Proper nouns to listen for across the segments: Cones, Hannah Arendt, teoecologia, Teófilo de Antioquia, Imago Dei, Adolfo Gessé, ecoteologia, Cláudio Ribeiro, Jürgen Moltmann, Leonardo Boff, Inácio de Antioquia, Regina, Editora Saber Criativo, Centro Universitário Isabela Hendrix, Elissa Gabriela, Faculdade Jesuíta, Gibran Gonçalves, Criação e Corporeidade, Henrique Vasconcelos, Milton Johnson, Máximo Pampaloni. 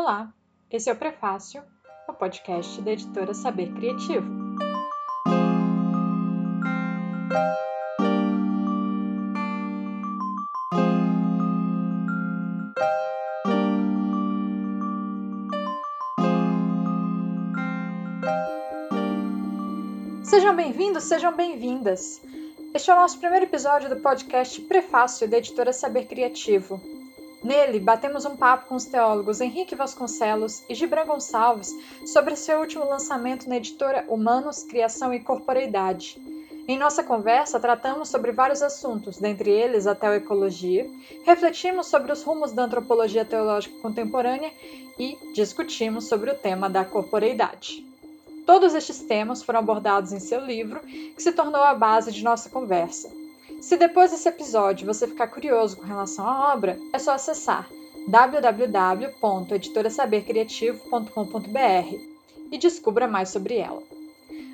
Olá, esse é o Prefácio, o podcast da Editora Saber Criativo. Sejam bem-vindos, sejam bem-vindas. Este é o nosso primeiro episódio do podcast Prefácio da Editora Saber Criativo. Nele, batemos um papo com os teólogos Henrique Vasconcelos e Gibran Gonçalves sobre seu último lançamento na editora Humanos, Criação e Corporeidade. Em nossa conversa, tratamos sobre vários assuntos, dentre eles a teoecologia, refletimos sobre os rumos da antropologia teológica contemporânea e discutimos sobre o tema da corporeidade. Todos estes temas foram abordados em seu livro, que se tornou a base de nossa conversa. Se depois desse episódio você ficar curioso com relação à obra, é só acessar www.editorasabercriativo.com.br e descubra mais sobre ela.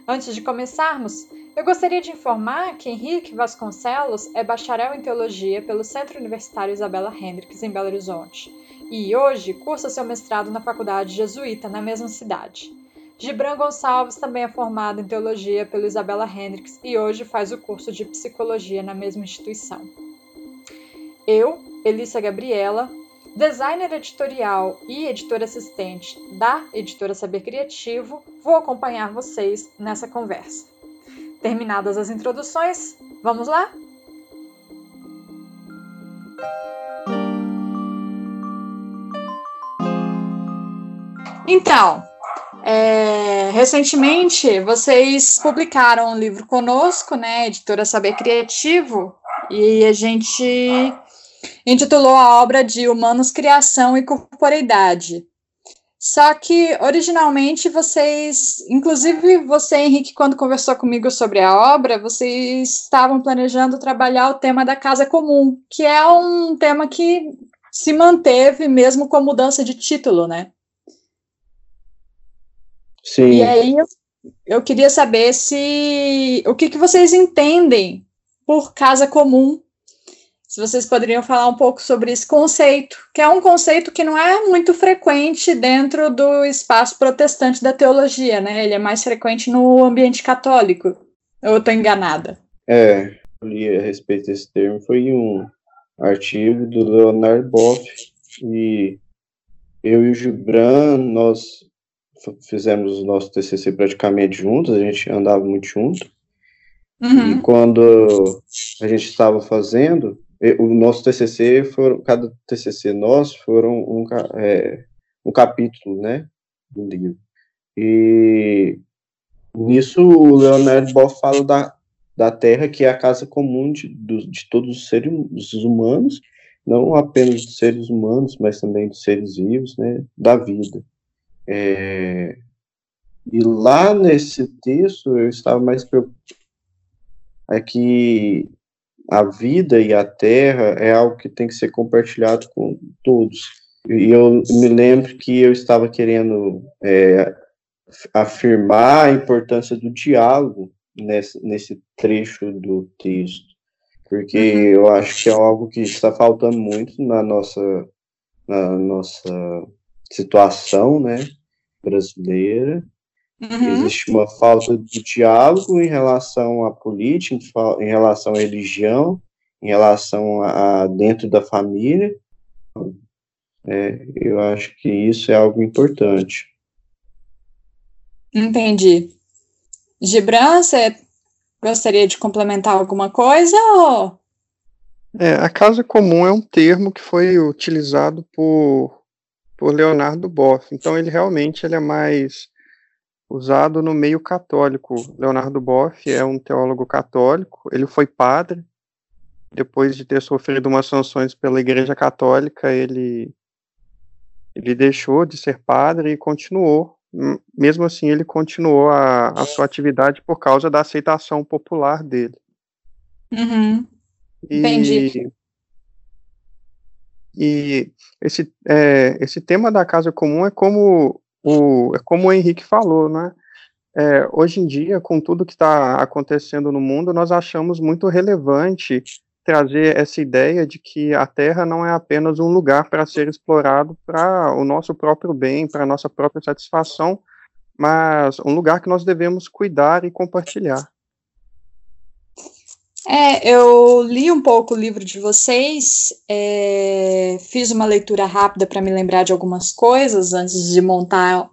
Antes de começarmos, eu gostaria de informar que Henrique Vasconcelos é bacharel em Teologia pelo Centro Universitário Isabela Hendrix, em Belo Horizonte, e hoje cursa seu mestrado na Faculdade Jesuíta, na mesma cidade. Gibran Gonçalves também é formado em Teologia pelo Isabela Hendrix e hoje faz o curso de Psicologia na mesma instituição. Eu, Elissa Gabriela, designer editorial e editora assistente da Editora Saber Criativo, vou acompanhar vocês nessa conversa. Terminadas as introduções, vamos lá? Então... Recentemente, vocês publicaram um livro conosco, né, Editora Saber Criativo, e a gente intitulou a obra de Humanos, Criação e Corporeidade. Só que, originalmente, vocês, inclusive você, Henrique, quando conversou comigo sobre a obra, vocês estavam planejando trabalhar o tema da casa comum, que é um tema que se manteve mesmo com a mudança de título, né? Sim. E aí eu queria saber o que vocês entendem por casa comum, se vocês poderiam falar um pouco sobre esse conceito, que é um conceito que não é muito frequente dentro do espaço protestante da teologia, né? Ele é mais frequente no ambiente católico, ou estou enganada? Eu li a respeito desse termo, foi um artigo do Leonardo Boff, e eu e o Gibran, nós fizemos o nosso TCC praticamente juntos, a gente andava muito junto, E quando a gente estava fazendo, o nosso TCC, cada TCC nosso, foram um capítulo, né, do livro, e nisso o Leonardo Boff fala da Terra, que é a casa comum de todos os seres humanos, não apenas dos seres humanos, mas também dos seres vivos, né, da vida. E lá nesse texto eu estava mais preocupado é que a vida e a terra é algo que tem que ser compartilhado com todos, e eu me lembro que eu estava querendo afirmar a importância do diálogo nesse trecho do texto, porque eu acho que é algo que está faltando muito na nossa situação, né, brasileira. Existe uma falta de diálogo em relação à política, em relação à religião, em relação a dentro da família. Eu acho que isso é algo importante. Entendi. Gibran, você gostaria de complementar alguma coisa? Ou... a casa comum é um termo que foi utilizado por Leonardo Boff, então ele é mais usado no meio católico. Leonardo Boff é um teólogo católico, ele foi padre, depois de ter sofrido umas sanções pela Igreja Católica, ele deixou de ser padre e continuou, mesmo assim ele continuou a sua atividade por causa da aceitação popular dele. Entendi. E esse tema da casa comum é como o Henrique falou, né? Hoje em dia, com tudo que está acontecendo no mundo, nós achamos muito relevante trazer essa ideia de que a Terra não é apenas um lugar para ser explorado para o nosso próprio bem, para a nossa própria satisfação, mas um lugar que nós devemos cuidar e compartilhar. Eu li um pouco o livro de vocês, fiz uma leitura rápida para me lembrar de algumas coisas antes de montar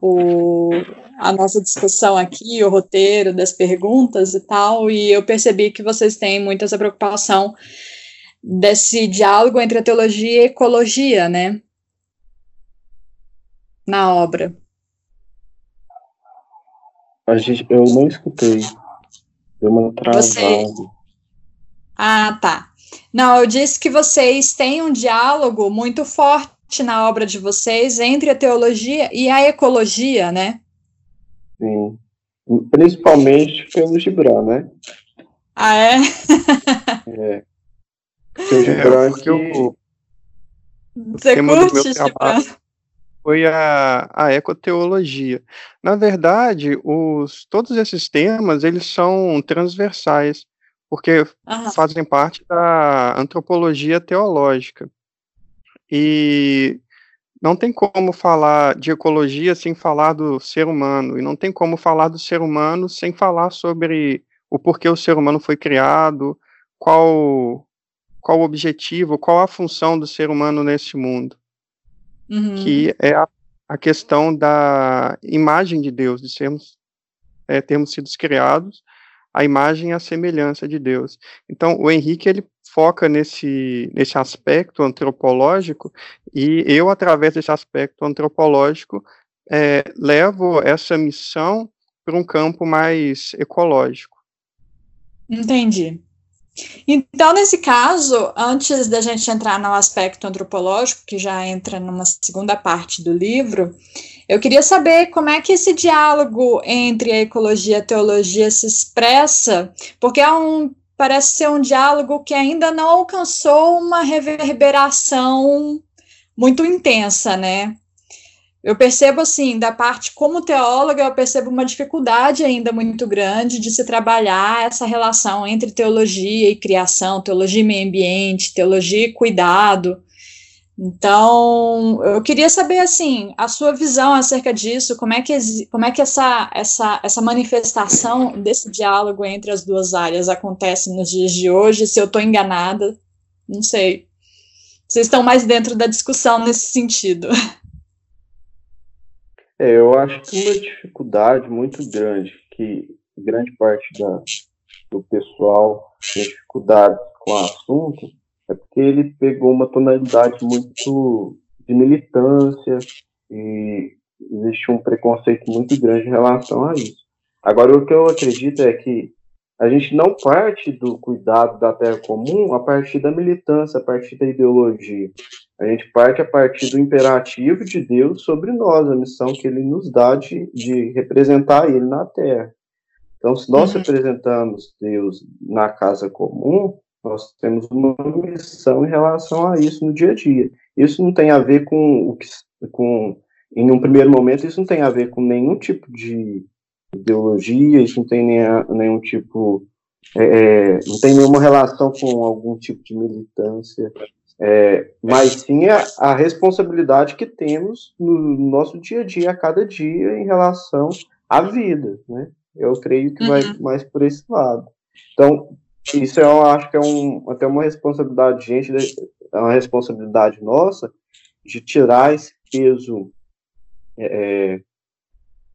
a nossa discussão aqui, o roteiro das perguntas e tal, e eu percebi que vocês têm muito essa preocupação desse diálogo entre a teologia e a ecologia, né? Na obra. Eu não escutei. Deu uma travada. Ah, tá. Não, eu disse que vocês têm um diálogo muito forte na obra de vocês entre a teologia e a ecologia, né? Sim. Principalmente pelo Gibran, né? Ah, é? É. O Gibran é que eu... Você curte, Gibran? Foi a ecoteologia. Na verdade, todos esses temas, eles são transversais, porque fazem parte da antropologia teológica. E não tem como falar de ecologia sem falar do ser humano, e não tem como falar do ser humano sem falar sobre o porquê o ser humano foi criado, qual o objetivo, qual a função do ser humano nesse mundo, que é a questão da imagem de Deus, de termos sido criados, a imagem e a semelhança de Deus. Então, o Henrique, ele foca nesse aspecto antropológico, e eu, através desse aspecto antropológico, levo essa missão para um campo mais ecológico. Entendi. Então, nesse caso, antes da gente entrar no aspecto antropológico, que já entra numa segunda parte do livro, eu queria saber como é que esse diálogo entre a ecologia e a teologia se expressa, porque parece ser um diálogo que ainda não alcançou uma reverberação muito intensa, né? Eu percebo, assim, da parte como teóloga, eu percebo uma dificuldade ainda muito grande de se trabalhar essa relação entre teologia e criação, teologia e meio ambiente, teologia e cuidado. Então, eu queria saber, assim, a sua visão acerca disso, como é que essa manifestação desse diálogo entre as duas áreas acontece nos dias de hoje, se eu estou enganada, não sei. Vocês estão mais dentro da discussão nesse sentido. Eu acho que uma dificuldade muito grande, que grande parte do pessoal tem dificuldade com o assunto, é porque ele pegou uma tonalidade muito de militância e existe um preconceito muito grande em relação a isso. Agora, o que eu acredito é que a gente não parte do cuidado da terra comum a partir da militância, a partir da ideologia. A gente parte a partir do imperativo de Deus sobre nós, a missão que ele nos dá de representar ele na terra. Então, se nós representamos Deus na casa comum, nós temos uma missão em relação a isso no dia a dia. Isso não tem a ver em um primeiro momento, isso não tem a ver com nenhum tipo de ideologia, isso não tem nenhum tipo... não tem nenhuma relação com algum tipo de militância... mas sim a responsabilidade que temos no nosso dia a dia, a cada dia, em relação à vida, né? Eu creio que vai mais por esse lado. Então, isso eu acho que é até uma responsabilidade, gente, é uma responsabilidade nossa de tirar esse peso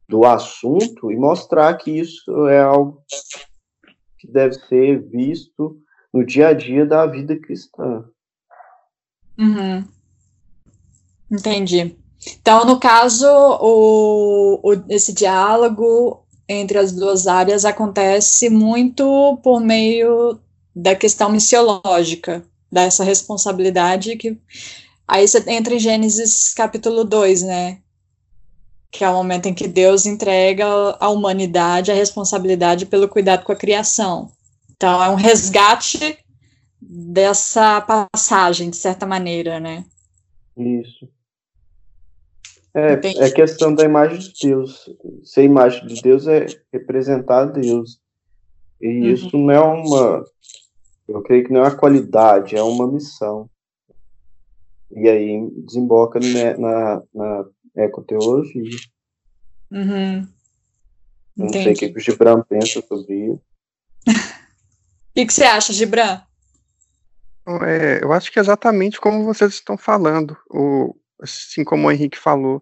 do assunto e mostrar que isso é algo que deve ser visto no dia a dia da vida cristã. Entendi. Então, no caso, esse diálogo entre as duas áreas acontece muito por meio da questão missiológica, dessa responsabilidade que... Aí você entra em Gênesis capítulo 2, né? Que é o momento em que Deus entrega à humanidade a responsabilidade pelo cuidado com a criação. Então, é um resgate... dessa passagem, de certa maneira, né? Isso. É a questão da imagem de Deus. Ser imagem de Deus é representar Deus. E isso não é uma Eu creio que não é uma qualidade, é uma missão. E aí desemboca na ecoteologia. Uhum. Não sei o que o Gibran pensa sobre isso. O que você acha, Gibran? Eu acho que é exatamente como vocês estão falando, assim como o Henrique falou.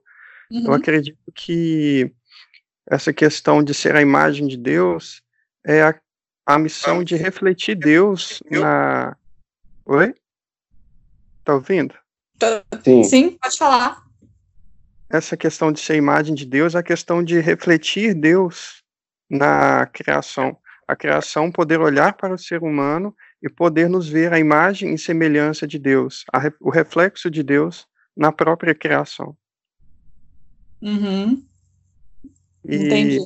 Uhum. Eu acredito que essa questão de ser a imagem de Deus é a missão de refletir Deus na... Oi? Tá ouvindo? Sim. Sim, pode falar. Essa questão de ser a imagem de Deus é a questão de refletir Deus na criação. A criação poder olhar para o ser humano e poder nos ver a imagem e semelhança de Deus, o reflexo de Deus na própria criação. Uhum. E entendi.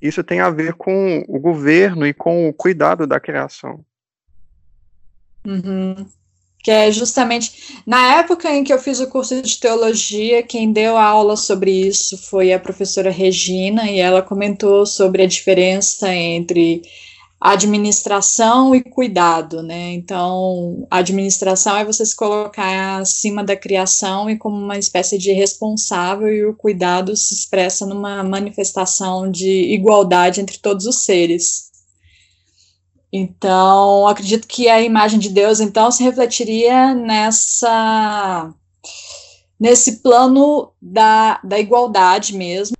Isso tem a ver com o governo e com o cuidado da criação. Uhum. Que é justamente... Na época em que eu fiz o curso de teologia, quem deu a aula sobre isso foi a professora Regina, e ela comentou sobre a diferença entre administração e cuidado, né? Então, a administração é você se colocar acima da criação e como uma espécie de responsável, e o cuidado se expressa numa manifestação de igualdade entre todos os seres. Então, acredito que a imagem de Deus, então, se refletiria nesse plano da igualdade mesmo,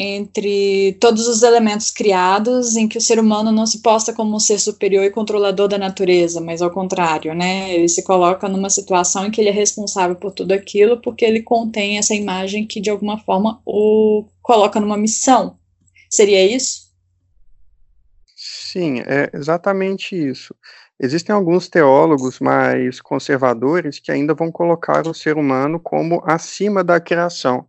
entre todos os elementos criados, em que o ser humano não se posta como um ser superior e controlador da natureza, mas ao contrário, né? Ele se coloca numa situação em que ele é responsável por tudo aquilo, porque ele contém essa imagem que, de alguma forma, o coloca numa missão. Seria isso? Sim, é exatamente isso. Existem alguns teólogos mais conservadores que ainda vão colocar o ser humano como acima da criação,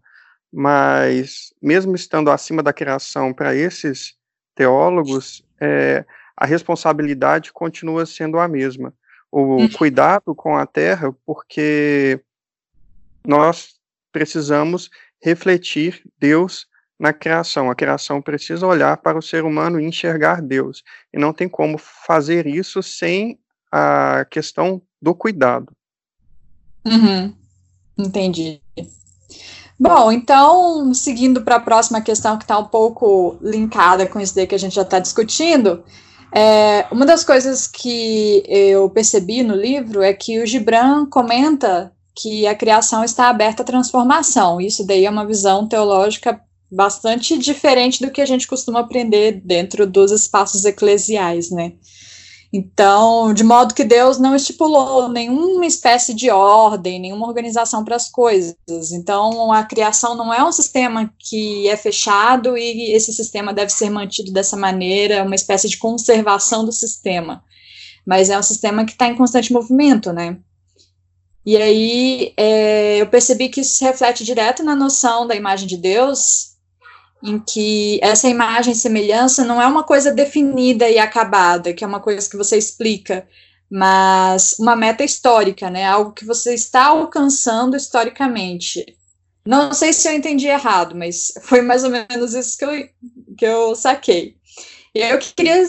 mas mesmo estando acima da criação para esses teólogos, a responsabilidade continua sendo a mesma. O cuidado com a terra, porque nós precisamos refletir Deus na criação. A criação precisa olhar para o ser humano e enxergar Deus. E não tem como fazer isso sem a questão do cuidado. Uhum. Entendi. Bom, então, seguindo para a próxima questão, que está um pouco linkada com isso daí que a gente já está discutindo, uma das coisas que eu percebi no livro é que o Gibran comenta que a criação está aberta à transformação. Isso daí é uma visão teológica bastante diferente do que a gente costuma aprender dentro dos espaços eclesiais, né? Então, de modo que Deus não estipulou nenhuma espécie de ordem, nenhuma organização para as coisas. Então, a criação não é um sistema que é fechado e esse sistema deve ser mantido dessa maneira, uma espécie de conservação do sistema. Mas é um sistema que está em constante movimento, né? E aí, eu percebi que isso se reflete direto na noção da imagem de Deus, em que essa imagem e semelhança não é uma coisa definida e acabada, que é uma coisa que você explica, mas uma meta histórica, né? Algo que você está alcançando historicamente. Não sei se eu entendi errado, mas foi mais ou menos isso que eu saquei. E eu queria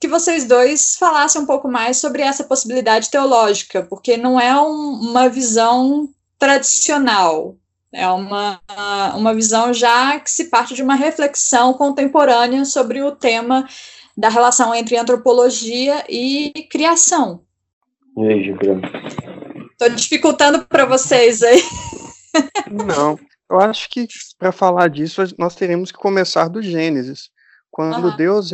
que vocês dois falassem um pouco mais sobre essa possibilidade teológica, porque não é uma visão tradicional, é uma visão já que se parte de uma reflexão contemporânea sobre o tema da relação entre antropologia e criação. E aí, Gibran? Estou dificultando para vocês aí. Não, eu acho que para falar disso nós teremos que começar do Gênesis. Quando Deus,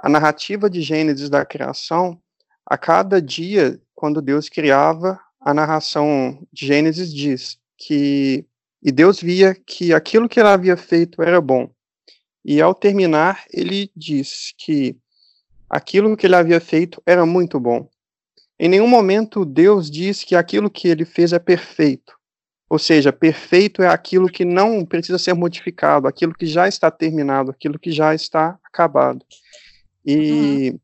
a narrativa de Gênesis da criação, a cada dia, quando Deus criava, a narração de Gênesis diz que e Deus via que aquilo que ele havia feito era bom. E ao terminar, ele diz que aquilo que ele havia feito era muito bom. Em nenhum momento Deus diz que aquilo que ele fez é perfeito. Ou seja, perfeito é aquilo que não precisa ser modificado, aquilo que já está terminado, aquilo que já está acabado. E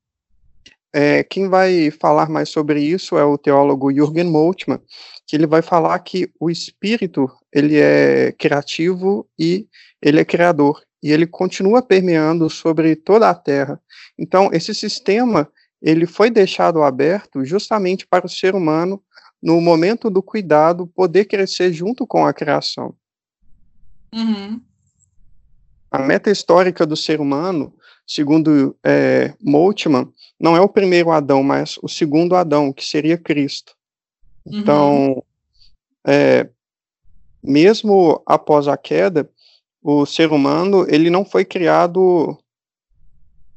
quem vai falar mais sobre isso é o teólogo Jürgen Moltmann, que ele vai falar que o espírito, ele é criativo e ele é criador, e ele continua permeando sobre toda a Terra. Então, esse sistema, ele foi deixado aberto justamente para o ser humano, no momento do cuidado, poder crescer junto com a criação. Uhum. A meta histórica do ser humano, segundo Moltmann, não é o primeiro Adão, mas o segundo Adão, que seria Cristo. Uhum. Então, mesmo após a queda, o ser humano, ele não foi criado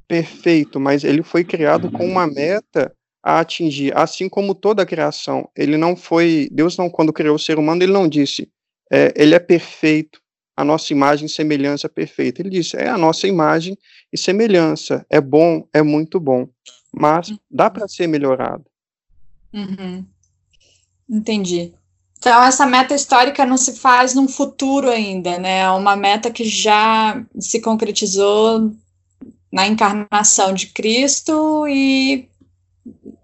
perfeito, mas ele foi criado com uma meta a atingir, assim como toda a criação. Ele não foi, Deus não, quando criou o ser humano, ele não disse, ele é perfeito, a nossa imagem e semelhança perfeita. Ele disse, é a nossa imagem e semelhança, é bom, é muito bom, mas dá para ser melhorado. Uhum. Entendi. Então, essa meta histórica não se faz num futuro ainda, né? É uma meta que já se concretizou na encarnação de Cristo e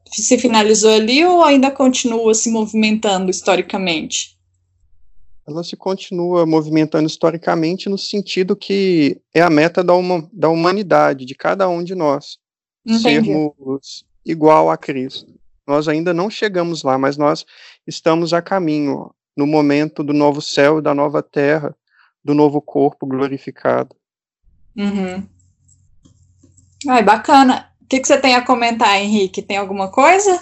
se finalizou ali, ou ainda continua se movimentando historicamente? Ela se continua movimentando historicamente no sentido que é a meta da humanidade, de cada um de nós. Entendi. Sermos igual a Cristo. Nós ainda não chegamos lá, mas nós estamos a caminho, no momento do novo céu e da nova terra, do novo corpo glorificado. Uhum. Ai, bacana. O que você tem a comentar, Henrique? Tem alguma coisa?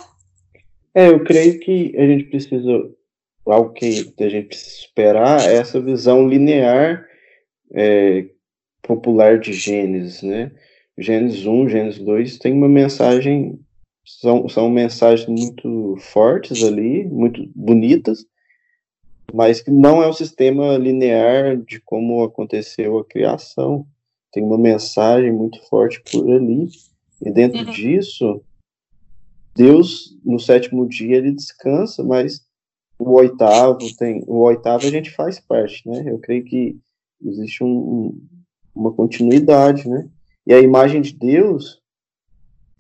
Eu creio que a gente precisa, algo que a gente precisa superar é essa visão linear popular de Gênesis, né? Gênesis 1, Gênesis 2 tem uma mensagem, são mensagens muito fortes ali, muito bonitas, mas que não é um sistema linear de como aconteceu a criação. Tem uma mensagem muito forte por ali, e dentro disso, Deus, no sétimo dia, ele descansa, mas o oitavo a gente faz parte, né? Eu creio que existe uma continuidade, né? E a imagem de Deus,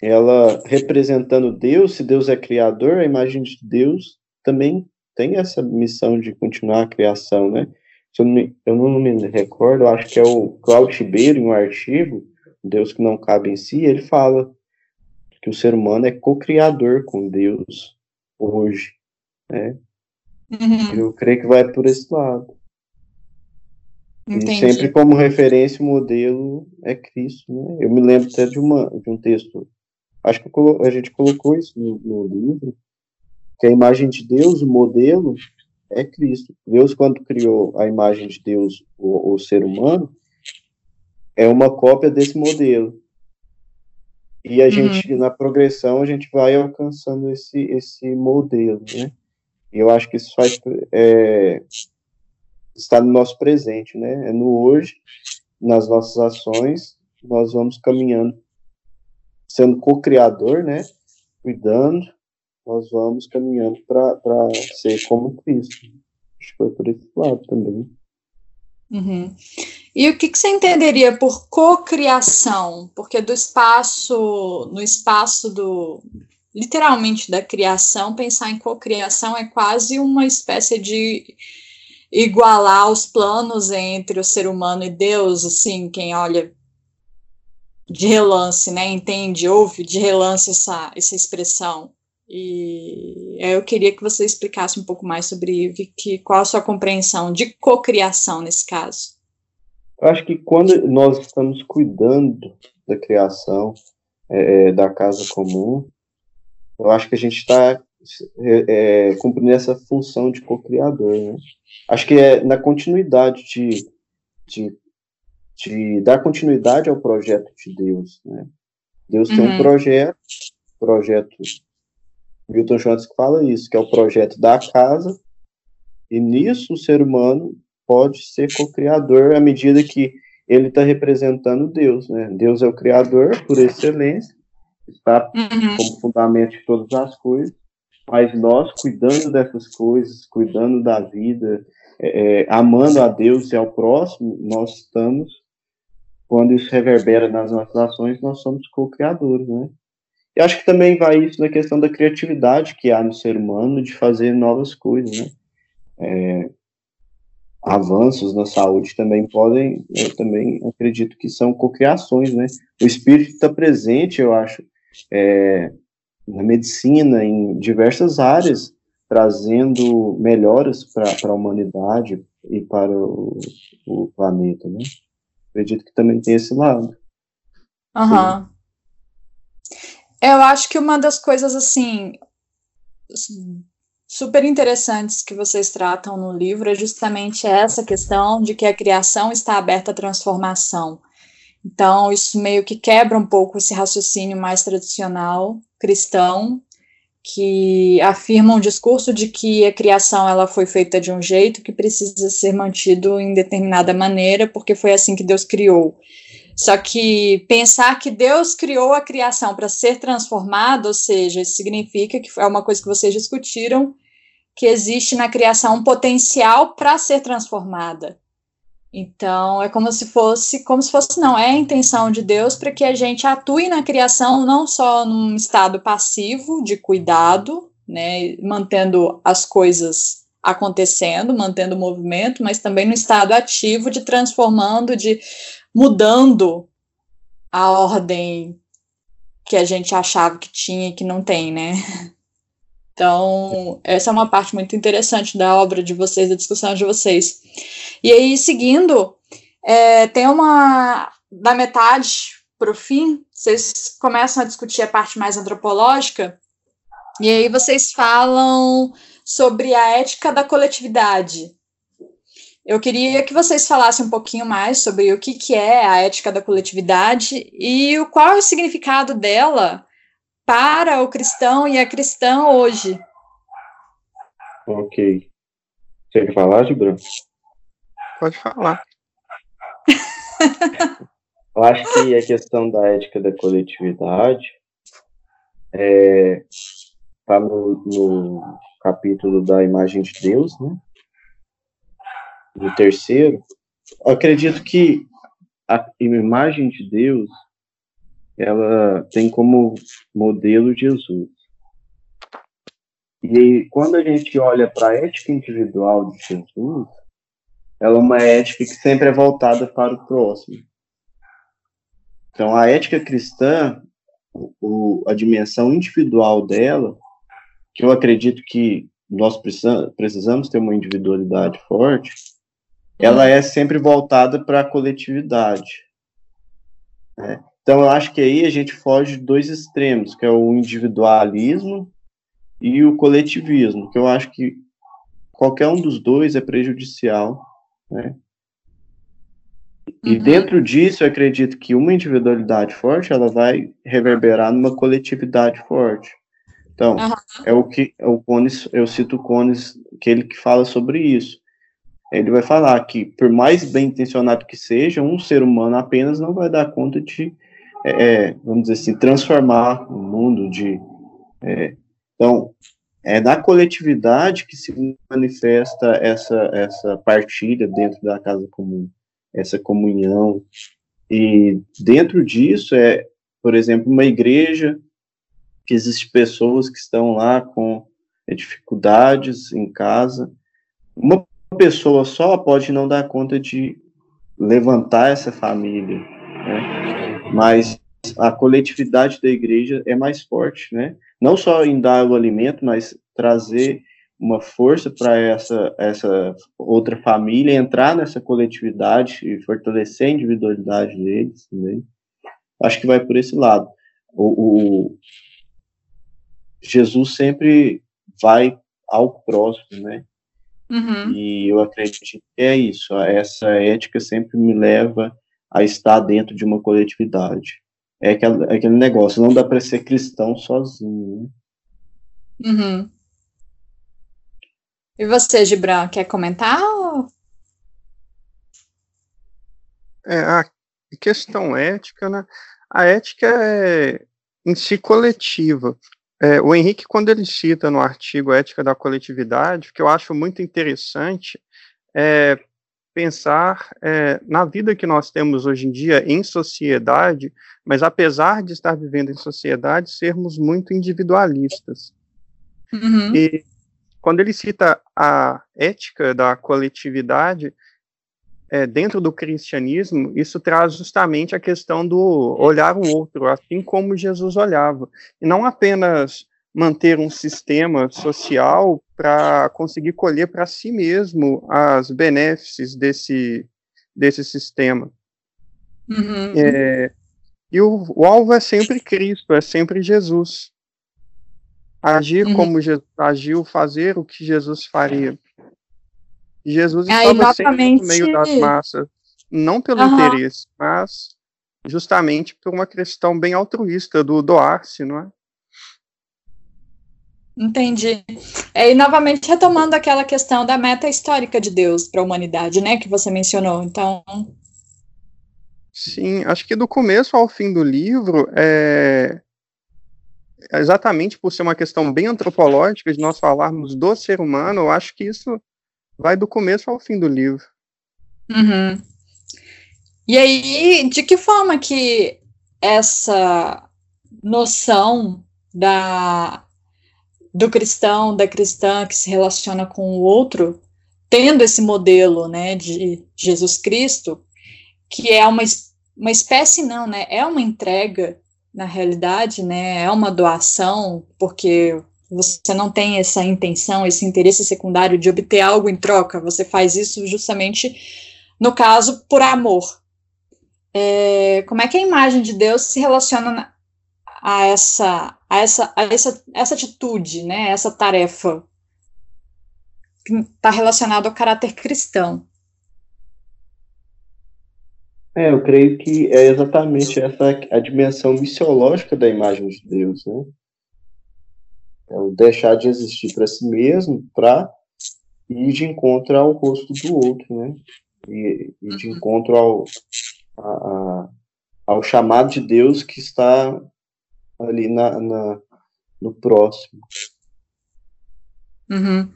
ela representando Deus, se Deus é criador, a imagem de Deus também tem essa missão de continuar a criação, né? Eu não me recordo, acho que é o Cláudio Ribeiro, em um artigo, Deus que não cabe em si, ele fala que o ser humano é co-criador com Deus hoje, né? Uhum. Eu creio que vai por esse lado. Entendi. E sempre como referência, o modelo é Cristo, né? Eu me lembro até de um texto, acho que a gente colocou isso no livro, que a imagem de Deus, o modelo, é Cristo. Deus, quando criou a imagem de Deus, o ser humano, é uma cópia desse modelo. E a gente, na progressão, a gente vai alcançando esse modelo, né? E eu acho que isso faz, está no nosso presente, né? É no hoje, nas nossas ações, nós vamos caminhando, sendo co-criador, né? Cuidando, nós vamos caminhando para ser como Cristo. Acho que foi por esse lado também. Uhum. E o que você entenderia por cocriação? Porque no espaço literalmente da criação, pensar em cocriação é quase uma espécie de igualar os planos entre o ser humano e Deus, assim, quem olha de relance, né, entende, ouve de relance essa expressão. E eu queria que você explicasse um pouco mais sobre qual a sua compreensão de cocriação nesse caso. Eu acho que quando nós estamos cuidando da criação, da casa comum, eu acho que a gente está cumprindo essa função de co-criador, né? Acho que é na continuidade de dar continuidade ao projeto de Deus, né? Deus tem um projeto Milton Johnson que fala isso, que é o projeto da casa, e nisso o ser humano pode ser co-criador à medida que ele está representando Deus, né? Deus é o criador, por excelência, está como fundamento de todas as coisas, mas nós, cuidando dessas coisas, cuidando da vida, amando a Deus e ao próximo, nós estamos, quando isso reverbera nas nossas ações, nós somos co-criadores, né? E acho que também vai isso na questão da criatividade que há no ser humano de fazer novas coisas, né? Avanços na saúde também podem, eu também acredito que são cocriações, né? O espírito está presente, eu acho, na medicina, em diversas áreas, trazendo melhoras para a humanidade e para o planeta, né? Acredito que também tem esse lado. Aham. Eu acho que uma das coisas, assim, super interessantes que vocês tratam no livro é justamente essa questão de que a criação está aberta à transformação. Então, isso meio que quebra um pouco esse raciocínio mais tradicional, cristão, que afirma um discurso de que a criação ela foi feita de um jeito que precisa ser mantido em determinada maneira, porque foi assim que Deus criou. Só que pensar que Deus criou a criação para ser transformada, ou seja, isso significa que é uma coisa que vocês discutiram, que existe na criação um potencial para ser transformada. Então, é como se fosse, é a intenção de Deus para que a gente atue na criação não só num estado passivo de cuidado, né, mantendo as coisas acontecendo, mantendo o movimento, mas também no estado ativo de transformando, de mudando a ordem que a gente achava que tinha e que não tem, né? Então, essa é uma parte muito interessante da obra de vocês, da discussão de vocês. E aí, seguindo, tem uma... Da metade para o fim, vocês começam a discutir a parte mais antropológica, e aí vocês falam sobre a ética da coletividade. Eu queria que vocês falassem um pouquinho mais sobre o que é a ética da coletividade e qual é o significado dela para o cristão e a cristã hoje. Ok. Você quer falar, Gibran? Pode falar. Eu acho que a questão da ética da coletividade está no capítulo da imagem de Deus, né? No terceiro. Eu acredito que a imagem de Deus ela tem como modelo Jesus. E quando a gente olha para a ética individual de Jesus, ela é uma ética que sempre é voltada para o próximo. Então, a ética cristã, a dimensão individual dela, que eu acredito que nós precisamos ter uma individualidade forte, ela é sempre voltada para a coletividade, né? Então, eu acho que aí a gente foge de dois extremos, que é o individualismo e o coletivismo, que eu acho que qualquer um dos dois é prejudicial, né? E dentro disso, eu acredito que uma individualidade forte, ela vai reverberar numa coletividade forte. Então, é o que é o Cones, eu cito o Cones, aquele que fala sobre isso. Ele vai falar que, por mais bem intencionado que seja, um ser humano apenas não vai dar conta de, vamos dizer assim, transformar o mundo de... Então, é da coletividade que se manifesta essa partilha dentro da casa comum, essa comunhão. E dentro disso por exemplo, uma igreja que existe pessoas que estão lá com dificuldades em casa. Uma pessoa só pode não dar conta de levantar essa família, né? Mas a coletividade da igreja é mais forte, né? Não só em dar o alimento, mas trazer uma força para essa outra família entrar nessa coletividade e fortalecer a individualidade deles também. Acho que vai por esse lado. O Jesus sempre vai ao próximo, né? E eu acredito que é isso, essa ética sempre me leva a estar dentro de uma coletividade. É aquele negócio, não dá para ser cristão sozinho, né? E você, Gibran, quer comentar? A questão ética, né? A ética é em si coletiva. O Henrique, quando ele cita no artigo Ética da Coletividade, o que eu acho muito interessante é pensar na vida que nós temos hoje em dia em sociedade, mas apesar de estar vivendo em sociedade, sermos muito individualistas. E quando ele cita a ética da coletividade, dentro do cristianismo, isso traz justamente a questão do olhar o outro, assim como Jesus olhava. E não apenas manter um sistema social para conseguir colher para si mesmo as benéficos desse sistema. Uhum. E o alvo é sempre Cristo, é sempre Jesus. Agir como Jesus agiu, fazer o que Jesus faria. Jesus estava exatamente... sempre no meio das massas, não pelo interesse, mas justamente por uma questão bem altruísta do doar-se, não é? Entendi. E novamente retomando aquela questão da meta histórica de Deus para a humanidade, né, que você mencionou, então... Sim, acho que do começo ao fim do livro, exatamente por ser uma questão bem antropológica, de nós falarmos do ser humano, eu acho que isso... vai do começo ao fim do livro. Uhum. E aí, de que forma que essa noção do cristão, da cristã que se relaciona com o outro, tendo esse modelo, né, de Jesus Cristo, que é uma espécie, não, né, é uma entrega, na realidade, né, é uma doação, porque... você não tem essa intenção, esse interesse secundário de obter algo em troca, você faz isso justamente, no caso, por amor. Como é que a imagem de Deus se relaciona a essa atitude, né, essa tarefa que está relacionada ao caráter cristão? Eu creio que é exatamente essa a dimensão missiológica da imagem de Deus, né? É o deixar de existir para si mesmo, para ir de encontro ao rosto do outro, né? E de encontro ao chamado de Deus que está ali no próximo. Uhum.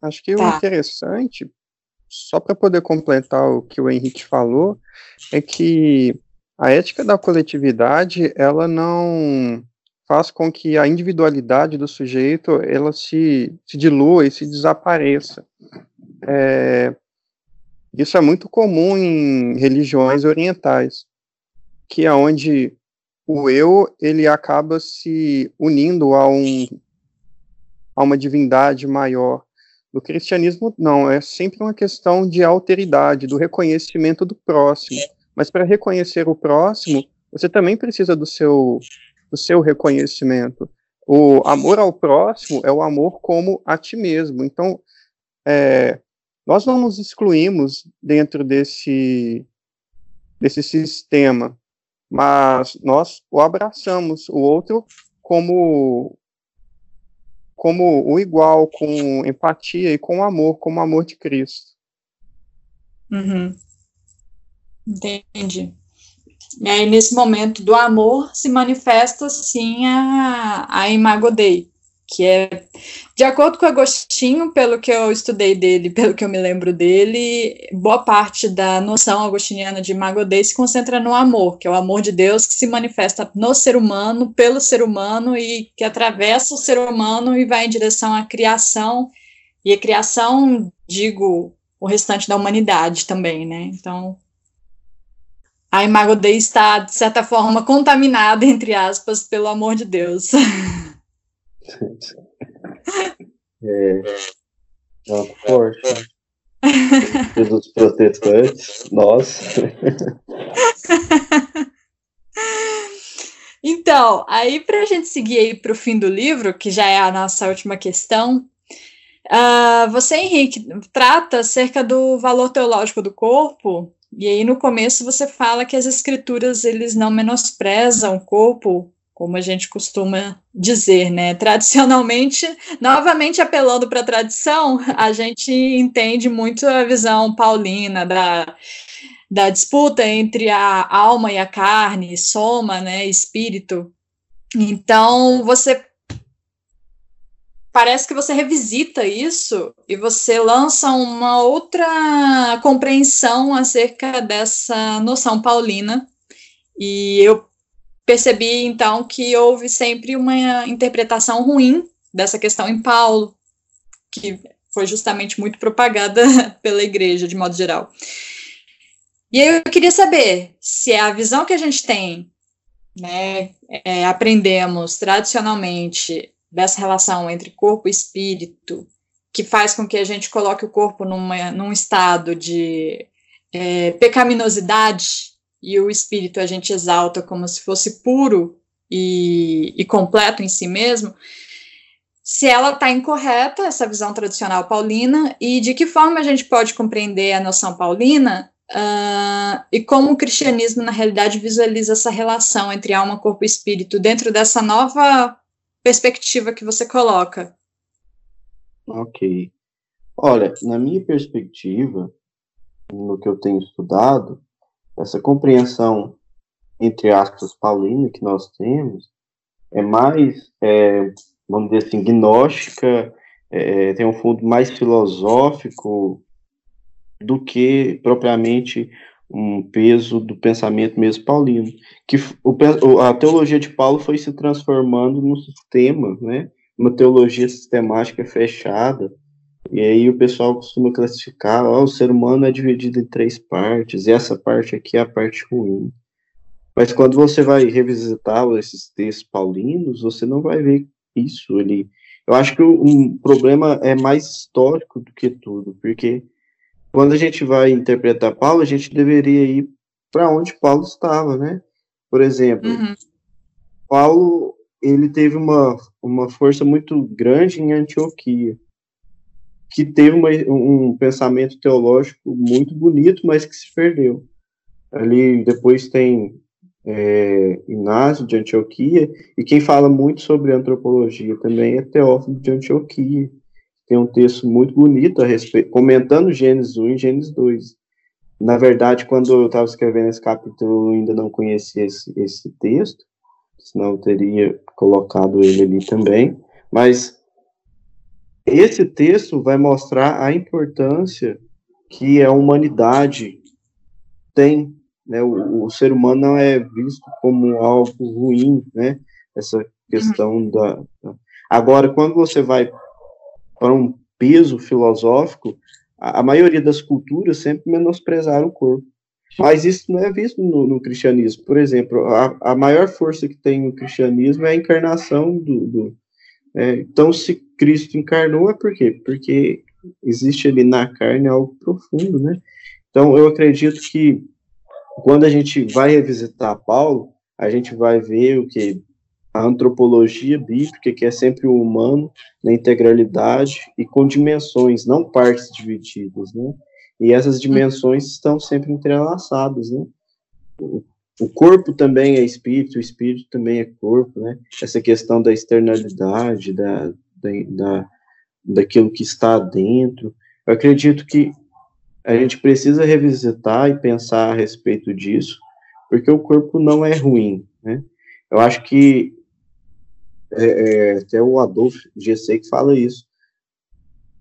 Acho que o interessante, só para poder completar o que o Henrique falou, é que a ética da coletividade, ela não... faz com que a individualidade do sujeito, ela se dilua e se desapareça. Isso é muito comum em religiões orientais, que é onde o eu, ele acaba se unindo a uma divindade maior. No cristianismo, não, é sempre uma questão de alteridade, do reconhecimento do próximo. Mas para reconhecer o próximo, você também precisa do seu reconhecimento. O amor ao próximo é o amor como a ti mesmo. Então, nós não nos excluímos dentro desse sistema, mas nós o abraçamos, o outro, como o igual, com empatia e com amor, como o amor de Cristo. Uhum. Entendi. E aí, nesse momento do amor, se manifesta, sim, a Imago Dei, que é, de acordo com Agostinho, pelo que eu estudei dele, pelo que eu me lembro dele, boa parte da noção agostiniana de Imago Dei se concentra no amor, que é o amor de Deus que se manifesta no ser humano, pelo ser humano, e que atravessa o ser humano e vai em direção à criação, e a criação, digo, o restante da humanidade também, né, então... a Imago Dei está, de certa forma, contaminada, entre aspas, pelo amor de Deus. Nossa, forte. Dos protestantes, nós. Então, aí para a gente seguir aí para o fim do livro, que já é a nossa última questão, você, Henrique, trata acerca do valor teológico do corpo. E aí, no começo, você fala que as escrituras, eles não menosprezam o corpo, como a gente costuma dizer, né? Tradicionalmente, novamente apelando para a tradição, a gente entende muito a visão paulina da disputa entre a alma e a carne, soma, né, espírito. Então, você... parece que você revisita isso e você lança uma outra compreensão acerca dessa noção paulina. E eu percebi, então, que houve sempre uma interpretação ruim dessa questão em Paulo, que foi justamente muito propagada pela igreja, de modo geral. E aí eu queria saber se é a visão que a gente tem, né, aprendemos tradicionalmente dessa relação entre corpo e espírito, que faz com que a gente coloque o corpo num estado de pecaminosidade, e o espírito a gente exalta como se fosse puro e completo em si mesmo, se ela está incorreta, essa visão tradicional paulina, e de que forma a gente pode compreender a noção paulina, e como o cristianismo, na realidade, visualiza essa relação entre alma, corpo e espírito dentro dessa nova perspectiva que você coloca. Ok. Olha, na minha perspectiva, no que eu tenho estudado, essa compreensão, entre aspas, paulina que nós temos, é mais, vamos dizer assim, gnóstica, tem um fundo mais filosófico do que propriamente um peso do pensamento mesmo paulino. Que a teologia de Paulo foi se transformando num sistema, né? Uma teologia sistemática fechada, e aí o pessoal costuma classificar, o ser humano é dividido em três partes, e essa parte aqui é a parte ruim. Mas quando você vai revisitar esses textos paulinos, você não vai ver isso ali. Eu acho que o problema é mais histórico do que tudo, porque quando a gente vai interpretar Paulo, a gente deveria ir para onde Paulo estava, né? Por exemplo, Paulo, ele teve uma força muito grande em Antioquia, que teve um pensamento teológico muito bonito, mas que se perdeu. Ali depois tem Inácio de Antioquia, e quem fala muito sobre antropologia também é Teófilo de Antioquia. Tem um texto muito bonito a respeito, comentando Gênesis 1 e Gênesis 2. Na verdade, quando eu estava escrevendo esse capítulo, eu ainda não conhecia esse texto, senão eu teria colocado ele ali também. Mas esse texto vai mostrar a importância que a humanidade tem, né? O ser humano não é visto como algo ruim, né? Essa questão da... Agora, quando você vai para um peso filosófico, a maioria das culturas sempre menosprezaram o corpo. Mas isso não é visto no cristianismo. Por exemplo, a maior força que tem no cristianismo é a encarnação então, se Cristo encarnou, é por quê? Porque existe ali na carne algo profundo, né? Então, eu acredito que quando a gente vai revisitar Paulo, a gente vai ver a antropologia bíblica, que é sempre o humano na integralidade e com dimensões, não partes divididas, né? E essas dimensões estão sempre entrelaçadas, né? O corpo também é espírito, o espírito também é corpo, né? Essa questão da externalidade, daquilo que está dentro. Eu acredito que a gente precisa revisitar e pensar a respeito disso, porque o corpo não é ruim, né? Eu acho que até o Adolfo Gessé que fala isso.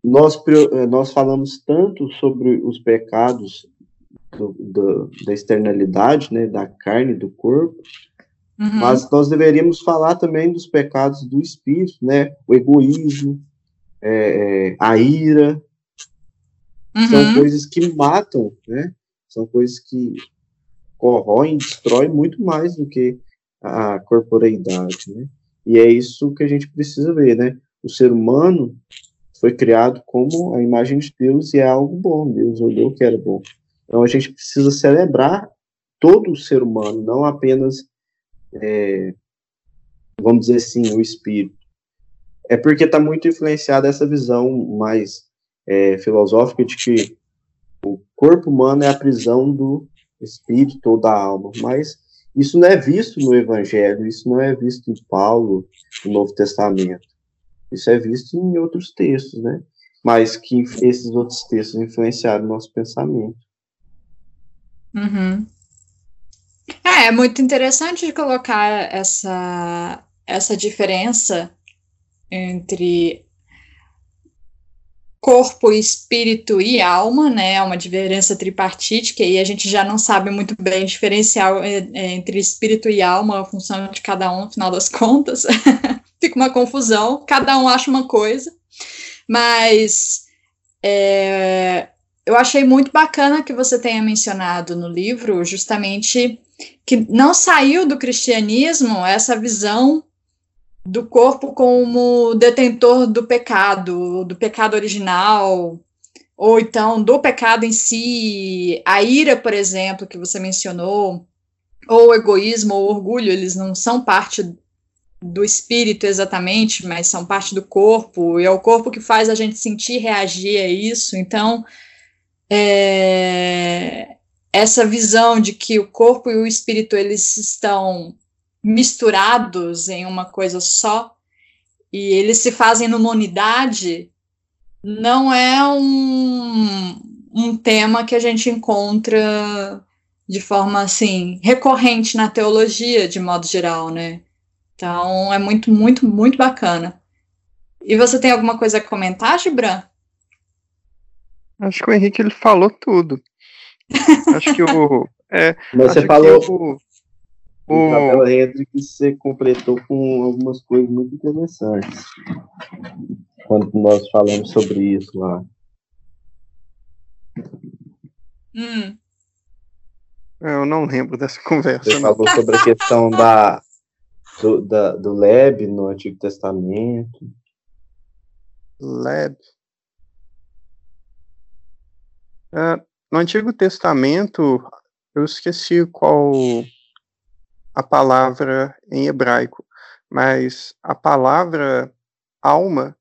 Nós falamos tanto sobre os pecados da externalidade, né, da carne, do corpo, mas nós deveríamos falar também dos pecados do espírito, né, o egoísmo, a ira, são coisas que matam, né, são coisas que corroem, destroem muito mais do que a corporeidade, né, e é isso que a gente precisa ver, né, o ser humano foi criado como a imagem de Deus e é algo bom, Deus olhou que era bom. Então, a gente precisa celebrar todo o ser humano, não apenas, vamos dizer assim, o espírito. É porque está muito influenciada essa visão mais filosófica de que o corpo humano é a prisão do espírito ou da alma. Mas isso não é visto no Evangelho, isso não é visto em Paulo, no Novo Testamento. Isso é visto em outros textos, né? Mas que esses outros textos influenciaram o nosso pensamento. É muito interessante colocar essa diferença entre corpo, espírito e alma, né? É uma diferença tripartite, e a gente já não sabe muito bem diferenciar entre espírito e alma, a função de cada um, no final das contas. Fica uma confusão, cada um acha uma coisa, mas Eu achei muito bacana que você tenha mencionado no livro, justamente, que não saiu do cristianismo essa visão do corpo como detentor do pecado original, ou então do pecado em si, a ira, por exemplo, que você mencionou, ou o egoísmo, ou o orgulho, eles não são parte do espírito exatamente, mas são parte do corpo, e é o corpo que faz a gente sentir, reagir a isso. Então, essa visão de que o corpo e o espírito, eles estão misturados em uma coisa só, e eles se fazem numa unidade, não é um tema que a gente encontra de forma, assim, recorrente na teologia, de modo geral, né? Então, é muito, muito, muito bacana. E você tem alguma coisa a comentar, Gibran? Acho que o Henrique, ele falou tudo. Acho que o... você falou... O Isabela Hendrix, você completou com algumas coisas muito interessantes quando nós falamos sobre isso lá. Eu não lembro dessa conversa. Você falou sobre a questão do Leb no Antigo Testamento. Leb. No Antigo Testamento, eu esqueci qual... a palavra em hebraico, mas a palavra alma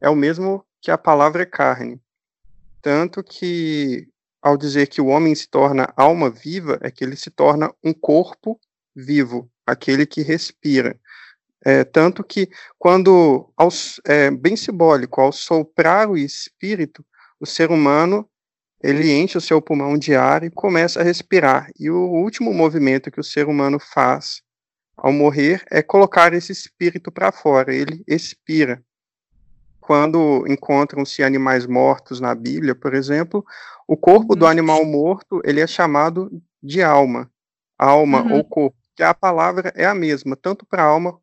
é o mesmo que a palavra carne. Tanto que, ao dizer que o homem se torna alma viva, é que ele se torna um corpo vivo, aquele que respira. Tanto que, quando, bem simbólico, ao soprar o espírito, o ser humano, ele enche o seu pulmão de ar e começa a respirar. E o último movimento que o ser humano faz ao morrer é colocar esse espírito para fora. Ele expira. Quando encontram-se animais mortos na Bíblia, por exemplo, o corpo do animal morto, ele é chamado de alma. Alma ou corpo. Que a palavra é a mesma, tanto para a alma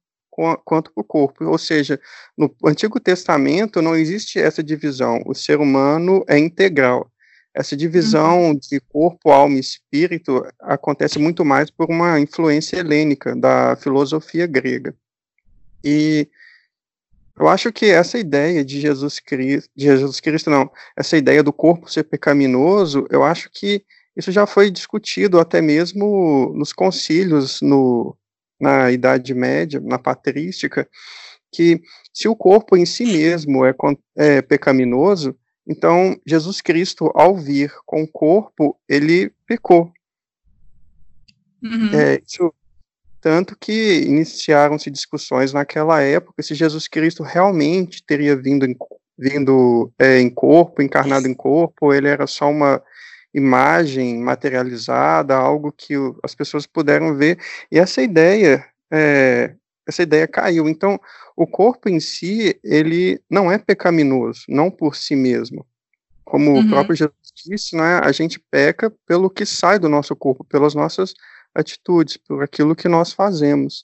quanto para o corpo. Ou seja, no Antigo Testamento não existe essa divisão. O ser humano é integral. Essa divisão de corpo, alma e espírito acontece muito mais por uma influência helênica da filosofia grega. E eu acho que essa ideia essa ideia do corpo ser pecaminoso, eu acho que isso já foi discutido até mesmo nos concílios na Idade Média, na patrística, que se o corpo em si mesmo é pecaminoso, então, Jesus Cristo, ao vir com o corpo, ele pecou. Tanto que iniciaram-se discussões naquela época se Jesus Cristo realmente teria vindo em corpo, encarnado em corpo, ou ele era só uma imagem materializada, algo que as pessoas puderam ver. E essa ideia caiu. Então, o corpo em si, ele não é pecaminoso, não por si mesmo. Como o próprio Jesus disse, né, a gente peca pelo que sai do nosso corpo, pelas nossas atitudes, por aquilo que nós fazemos.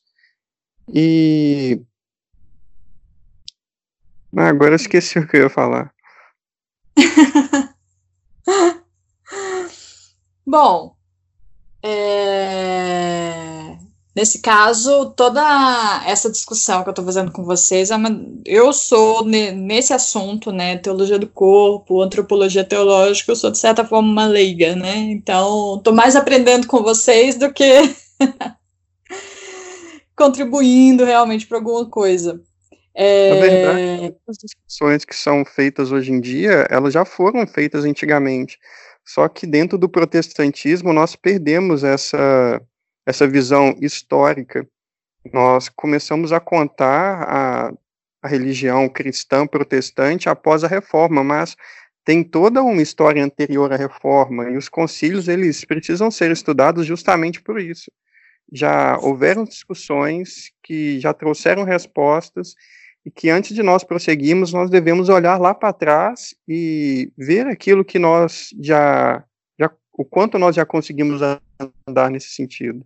E... agora eu esqueci o que eu ia falar. Bom, nesse caso, toda essa discussão que eu estou fazendo com vocês, eu sou, nesse assunto, né, teologia do corpo, antropologia teológica, eu sou, de certa forma, uma leiga, né, então, estou mais aprendendo com vocês do que contribuindo realmente para alguma coisa. Na verdade, as discussões que são feitas hoje em dia, elas já foram feitas antigamente, só que dentro do protestantismo nós perdemos essa visão histórica. Nós começamos a contar a religião cristã protestante após a Reforma, mas tem toda uma história anterior à Reforma, e os concílios, eles precisam ser estudados justamente por isso. Já houveram discussões que já trouxeram respostas, e que antes de nós prosseguirmos, nós devemos olhar lá para trás e ver aquilo que nós o quanto nós já conseguimos andar nesse sentido.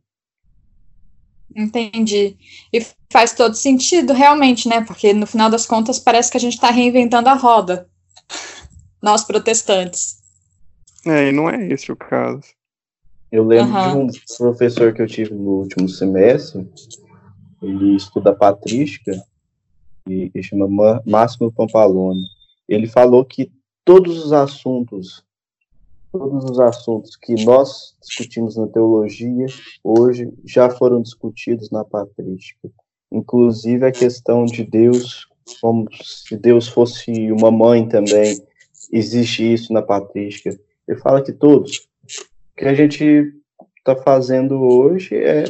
Entendi. E faz todo sentido, realmente, né? Porque, no final das contas, parece que a gente está reinventando a roda. nós protestantes. É, e não é esse o caso. Eu lembro de um professor que eu tive no último semestre, ele estuda patrística, e ele chama Máximo Pampaloni. Ele falou que todos os assuntos que nós discutimos na teologia hoje já foram discutidos na patrística. Inclusive a questão de Deus, como se Deus fosse uma mãe também, existe isso na patrística. Ele fala que todos. O que a gente está fazendo hoje é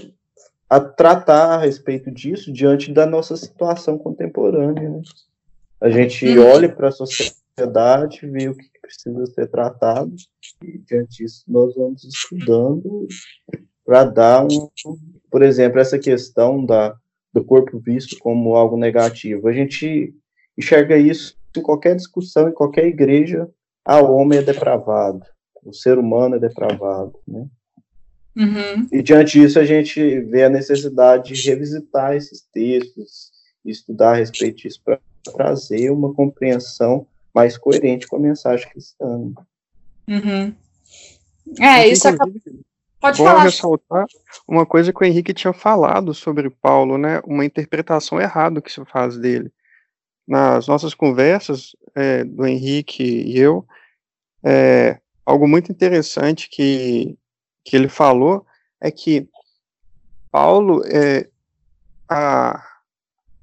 a tratar a respeito disso diante da nossa situação contemporânea. Né? A gente olha para a sociedade, vê o que precisa ser tratado, e diante disso nós vamos estudando para dar por exemplo, essa questão do corpo visto como algo negativo. A gente enxerga isso em qualquer discussão, em qualquer igreja, o homem é depravado, o ser humano é depravado, né? E diante disso a gente vê a necessidade de revisitar esses textos, estudar a respeito disso para trazer uma compreensão mais coerente com a mensagem cristã. É, isso acaba... Pode falar. Ressaltar uma coisa que o Henrique tinha falado sobre Paulo, né? Uma interpretação errada que se faz dele. Nas nossas conversas, do Henrique e eu, algo muito interessante que ele falou é que Paulo,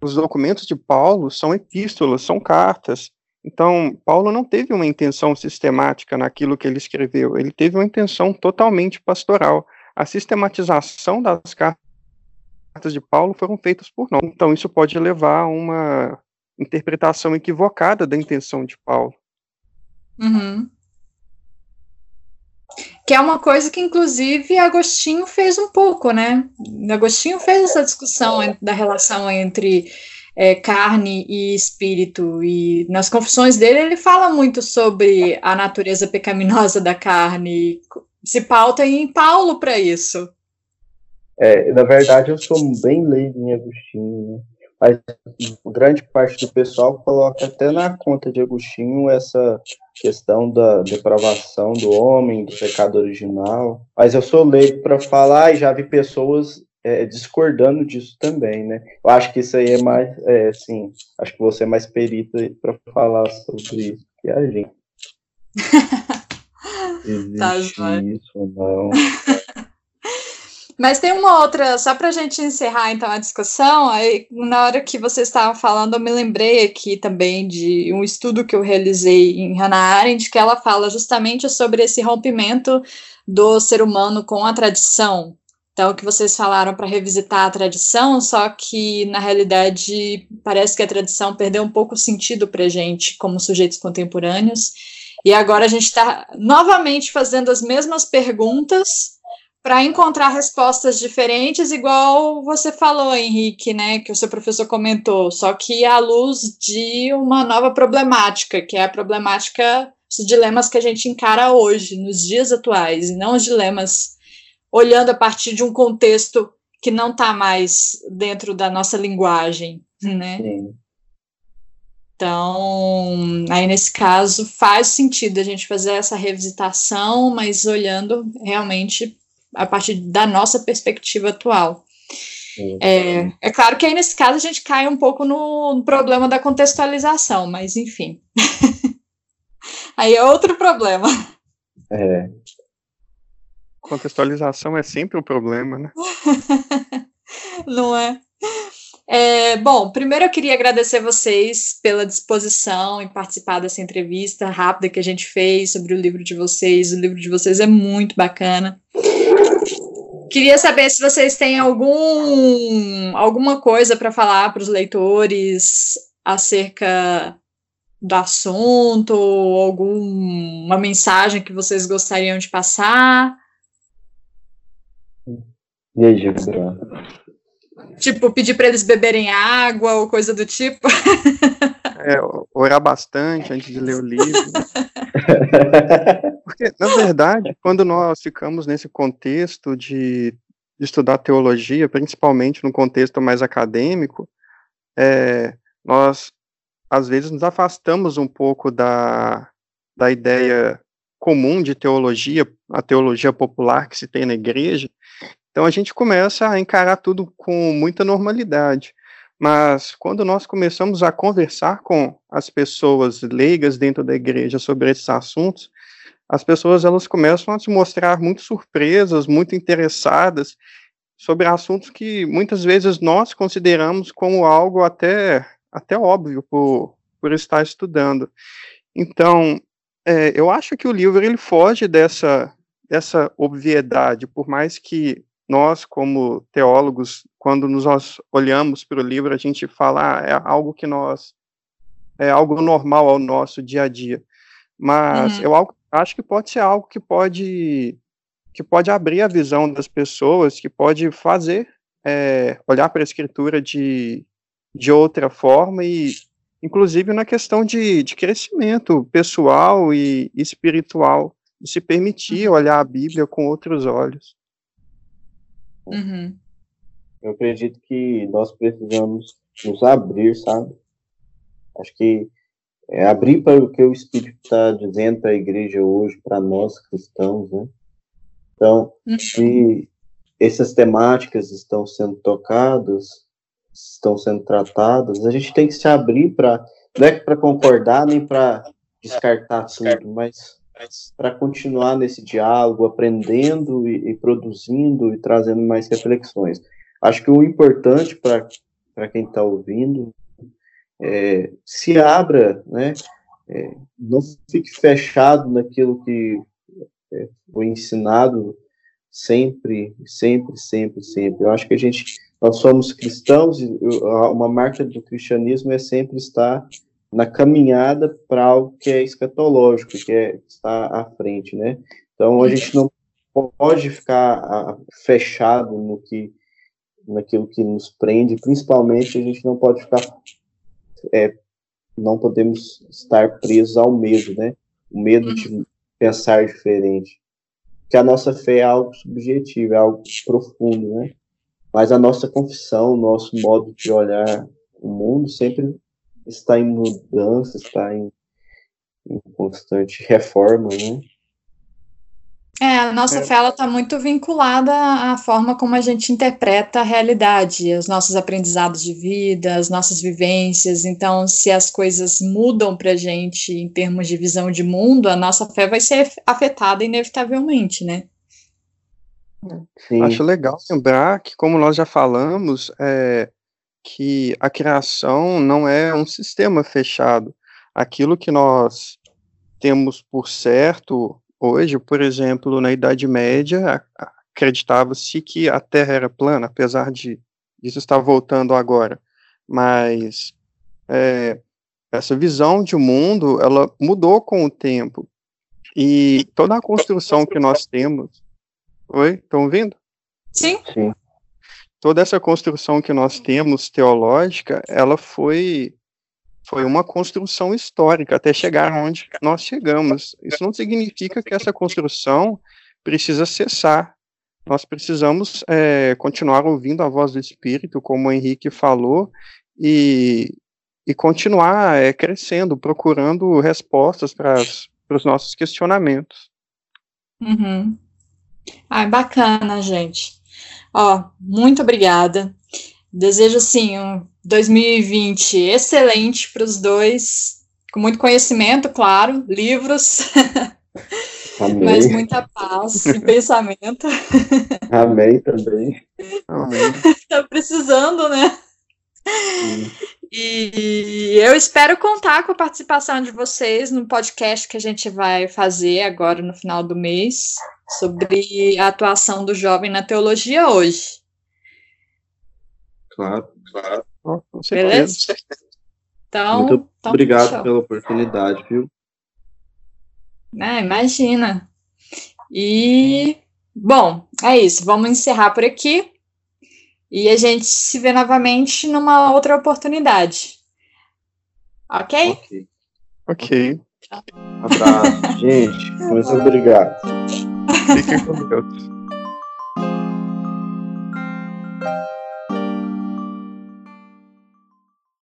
os documentos de Paulo são epístolas, são cartas. Então, Paulo não teve uma intenção sistemática naquilo que ele escreveu, ele teve uma intenção totalmente pastoral. A sistematização das cartas de Paulo foram feitas por nós. Então, isso pode levar a uma interpretação equivocada da intenção de Paulo. Que é uma coisa que, inclusive, Agostinho fez um pouco, né? Agostinho fez essa discussão da relação entre carne e espírito, e nas Confissões dele ele fala muito sobre a natureza pecaminosa da carne, se pauta em Paulo para isso. Na verdade, eu sou bem leigo em Agostinho, né? Mas grande parte do pessoal coloca até na conta de Agostinho essa questão da depravação do homem, do pecado original. Mas eu sou leigo para falar e já vi pessoas discordando disso também, né? Eu acho que isso aí é mais, acho que você é mais perito para falar sobre isso que a gente. Existe isso ou não? Mas tem uma outra, só para a gente encerrar, então, a discussão. Aí, na hora que vocês estavam falando, eu me lembrei aqui também de um estudo que eu realizei em Hannah Arendt, que ela fala justamente sobre esse rompimento do ser humano com a tradição. Então, o que vocês falaram para revisitar a tradição, só que, na realidade, parece que a tradição perdeu um pouco o sentido para a gente, como sujeitos contemporâneos. E agora a gente está novamente fazendo as mesmas perguntas, para encontrar respostas diferentes, igual você falou, Henrique, né, que o seu professor comentou, só que à luz de uma nova problemática, que é a problemática, os dilemas que a gente encara hoje, nos dias atuais, e não os dilemas olhando a partir de um contexto que não está mais dentro da nossa linguagem, né? Sim. Então, aí nesse caso, faz sentido a gente fazer essa revisitação, mas olhando realmente a partir da nossa perspectiva atual. É claro que aí, nesse caso, a gente cai um pouco no problema da contextualização, mas, enfim. Aí é outro problema. Contextualização é sempre um problema, né? Não é? Bom, primeiro eu queria agradecer vocês pela disposição em participar dessa entrevista rápida que a gente fez sobre o livro de vocês. O livro de vocês é muito bacana. Queria saber se vocês têm alguma coisa para falar para os leitores acerca do assunto, ou alguma mensagem que vocês gostariam de passar. E aí, Gibran? Tipo, pedir para eles beberem água ou coisa do tipo? Orar bastante antes de ler o livro. Porque, na verdade, quando nós ficamos nesse contexto de estudar teologia, principalmente no contexto mais acadêmico, nós, às vezes, nos afastamos um pouco da ideia comum de teologia, a teologia popular que se tem na igreja, então a gente começa a encarar tudo com muita normalidade. Mas quando nós começamos a conversar com as pessoas leigas dentro da igreja sobre esses assuntos, as pessoas elas começam a se mostrar muito surpresas, muito interessadas sobre assuntos que muitas vezes nós consideramos como algo até óbvio por estar estudando. Então, eu acho que o livro ele foge dessa obviedade, por mais que nós, como teólogos, quando nós olhamos para o livro, a gente fala, é algo normal ao nosso dia a dia. Mas eu acho que pode ser algo que pode abrir a visão das pessoas, que pode fazer olhar para a escritura de outra forma, e inclusive na questão de crescimento pessoal e espiritual, de se permitir olhar a Bíblia com outros olhos. Uhum. Eu acredito que nós precisamos nos abrir, sabe? Acho que abrir para o que o Espírito está dizendo para a igreja hoje, para nós cristãos, né? Então, se essas temáticas estão sendo tocadas, estão sendo tratadas, a gente tem que se abrir para, não é para concordar nem para descartar tudo, mas para continuar nesse diálogo, aprendendo e produzindo e trazendo mais reflexões. Acho que o importante para quem está ouvindo é se abra, né? Não fique fechado naquilo que foi ensinado sempre. Eu acho que nós somos cristãos e uma marca do cristianismo é sempre estar na caminhada para algo que é escatológico, que está à frente, né? Então, a gente não pode ficar fechado naquilo que nos prende, principalmente a gente não pode ficar... não podemos estar presos ao medo, né? O medo de pensar diferente. Porque a nossa fé é algo subjetivo, é algo profundo, né? Mas a nossa confissão, o nosso modo de olhar o mundo sempre... está em mudança, está em constante reforma, né? A nossa fé, ela está muito vinculada à forma como a gente interpreta a realidade, os nossos aprendizados de vida, as nossas vivências. Então, se as coisas mudam para a gente em termos de visão de mundo, a nossa fé vai ser afetada inevitavelmente, né? Sim. Acho legal lembrar que, como nós já falamos, que a criação não é um sistema fechado. Aquilo que nós temos por certo hoje, por exemplo, na Idade Média, acreditava-se que a Terra era plana, apesar de isso estar voltando agora. Mas essa visão de mundo, ela mudou com o tempo. E toda a construção que nós temos... Oi? Estão ouvindo? Sim. Toda essa construção que nós temos teológica, ela foi uma construção histórica até chegar onde nós chegamos. Isso não significa que essa construção precisa cessar. Nós precisamos continuar ouvindo a voz do Espírito, como o Henrique falou, e continuar crescendo, procurando respostas para os nossos questionamentos. Uhum. Bacana, gente. Muito obrigada. Desejo, assim, um 2020 excelente para os dois, com muito conhecimento, claro, livros, mas muita paz e pensamento. Amém também. Está precisando, né? Sim. E eu espero contar com a participação de vocês no podcast que a gente vai fazer agora no final do mês sobre a atuação do jovem na teologia hoje. Claro. Beleza? Então, muito obrigado pela oportunidade, viu? Imagina. E, bom, é isso. Vamos encerrar por aqui. E a gente se vê novamente numa outra oportunidade. Ok. Abraço, gente. Muito obrigado. Fiquem com Deus.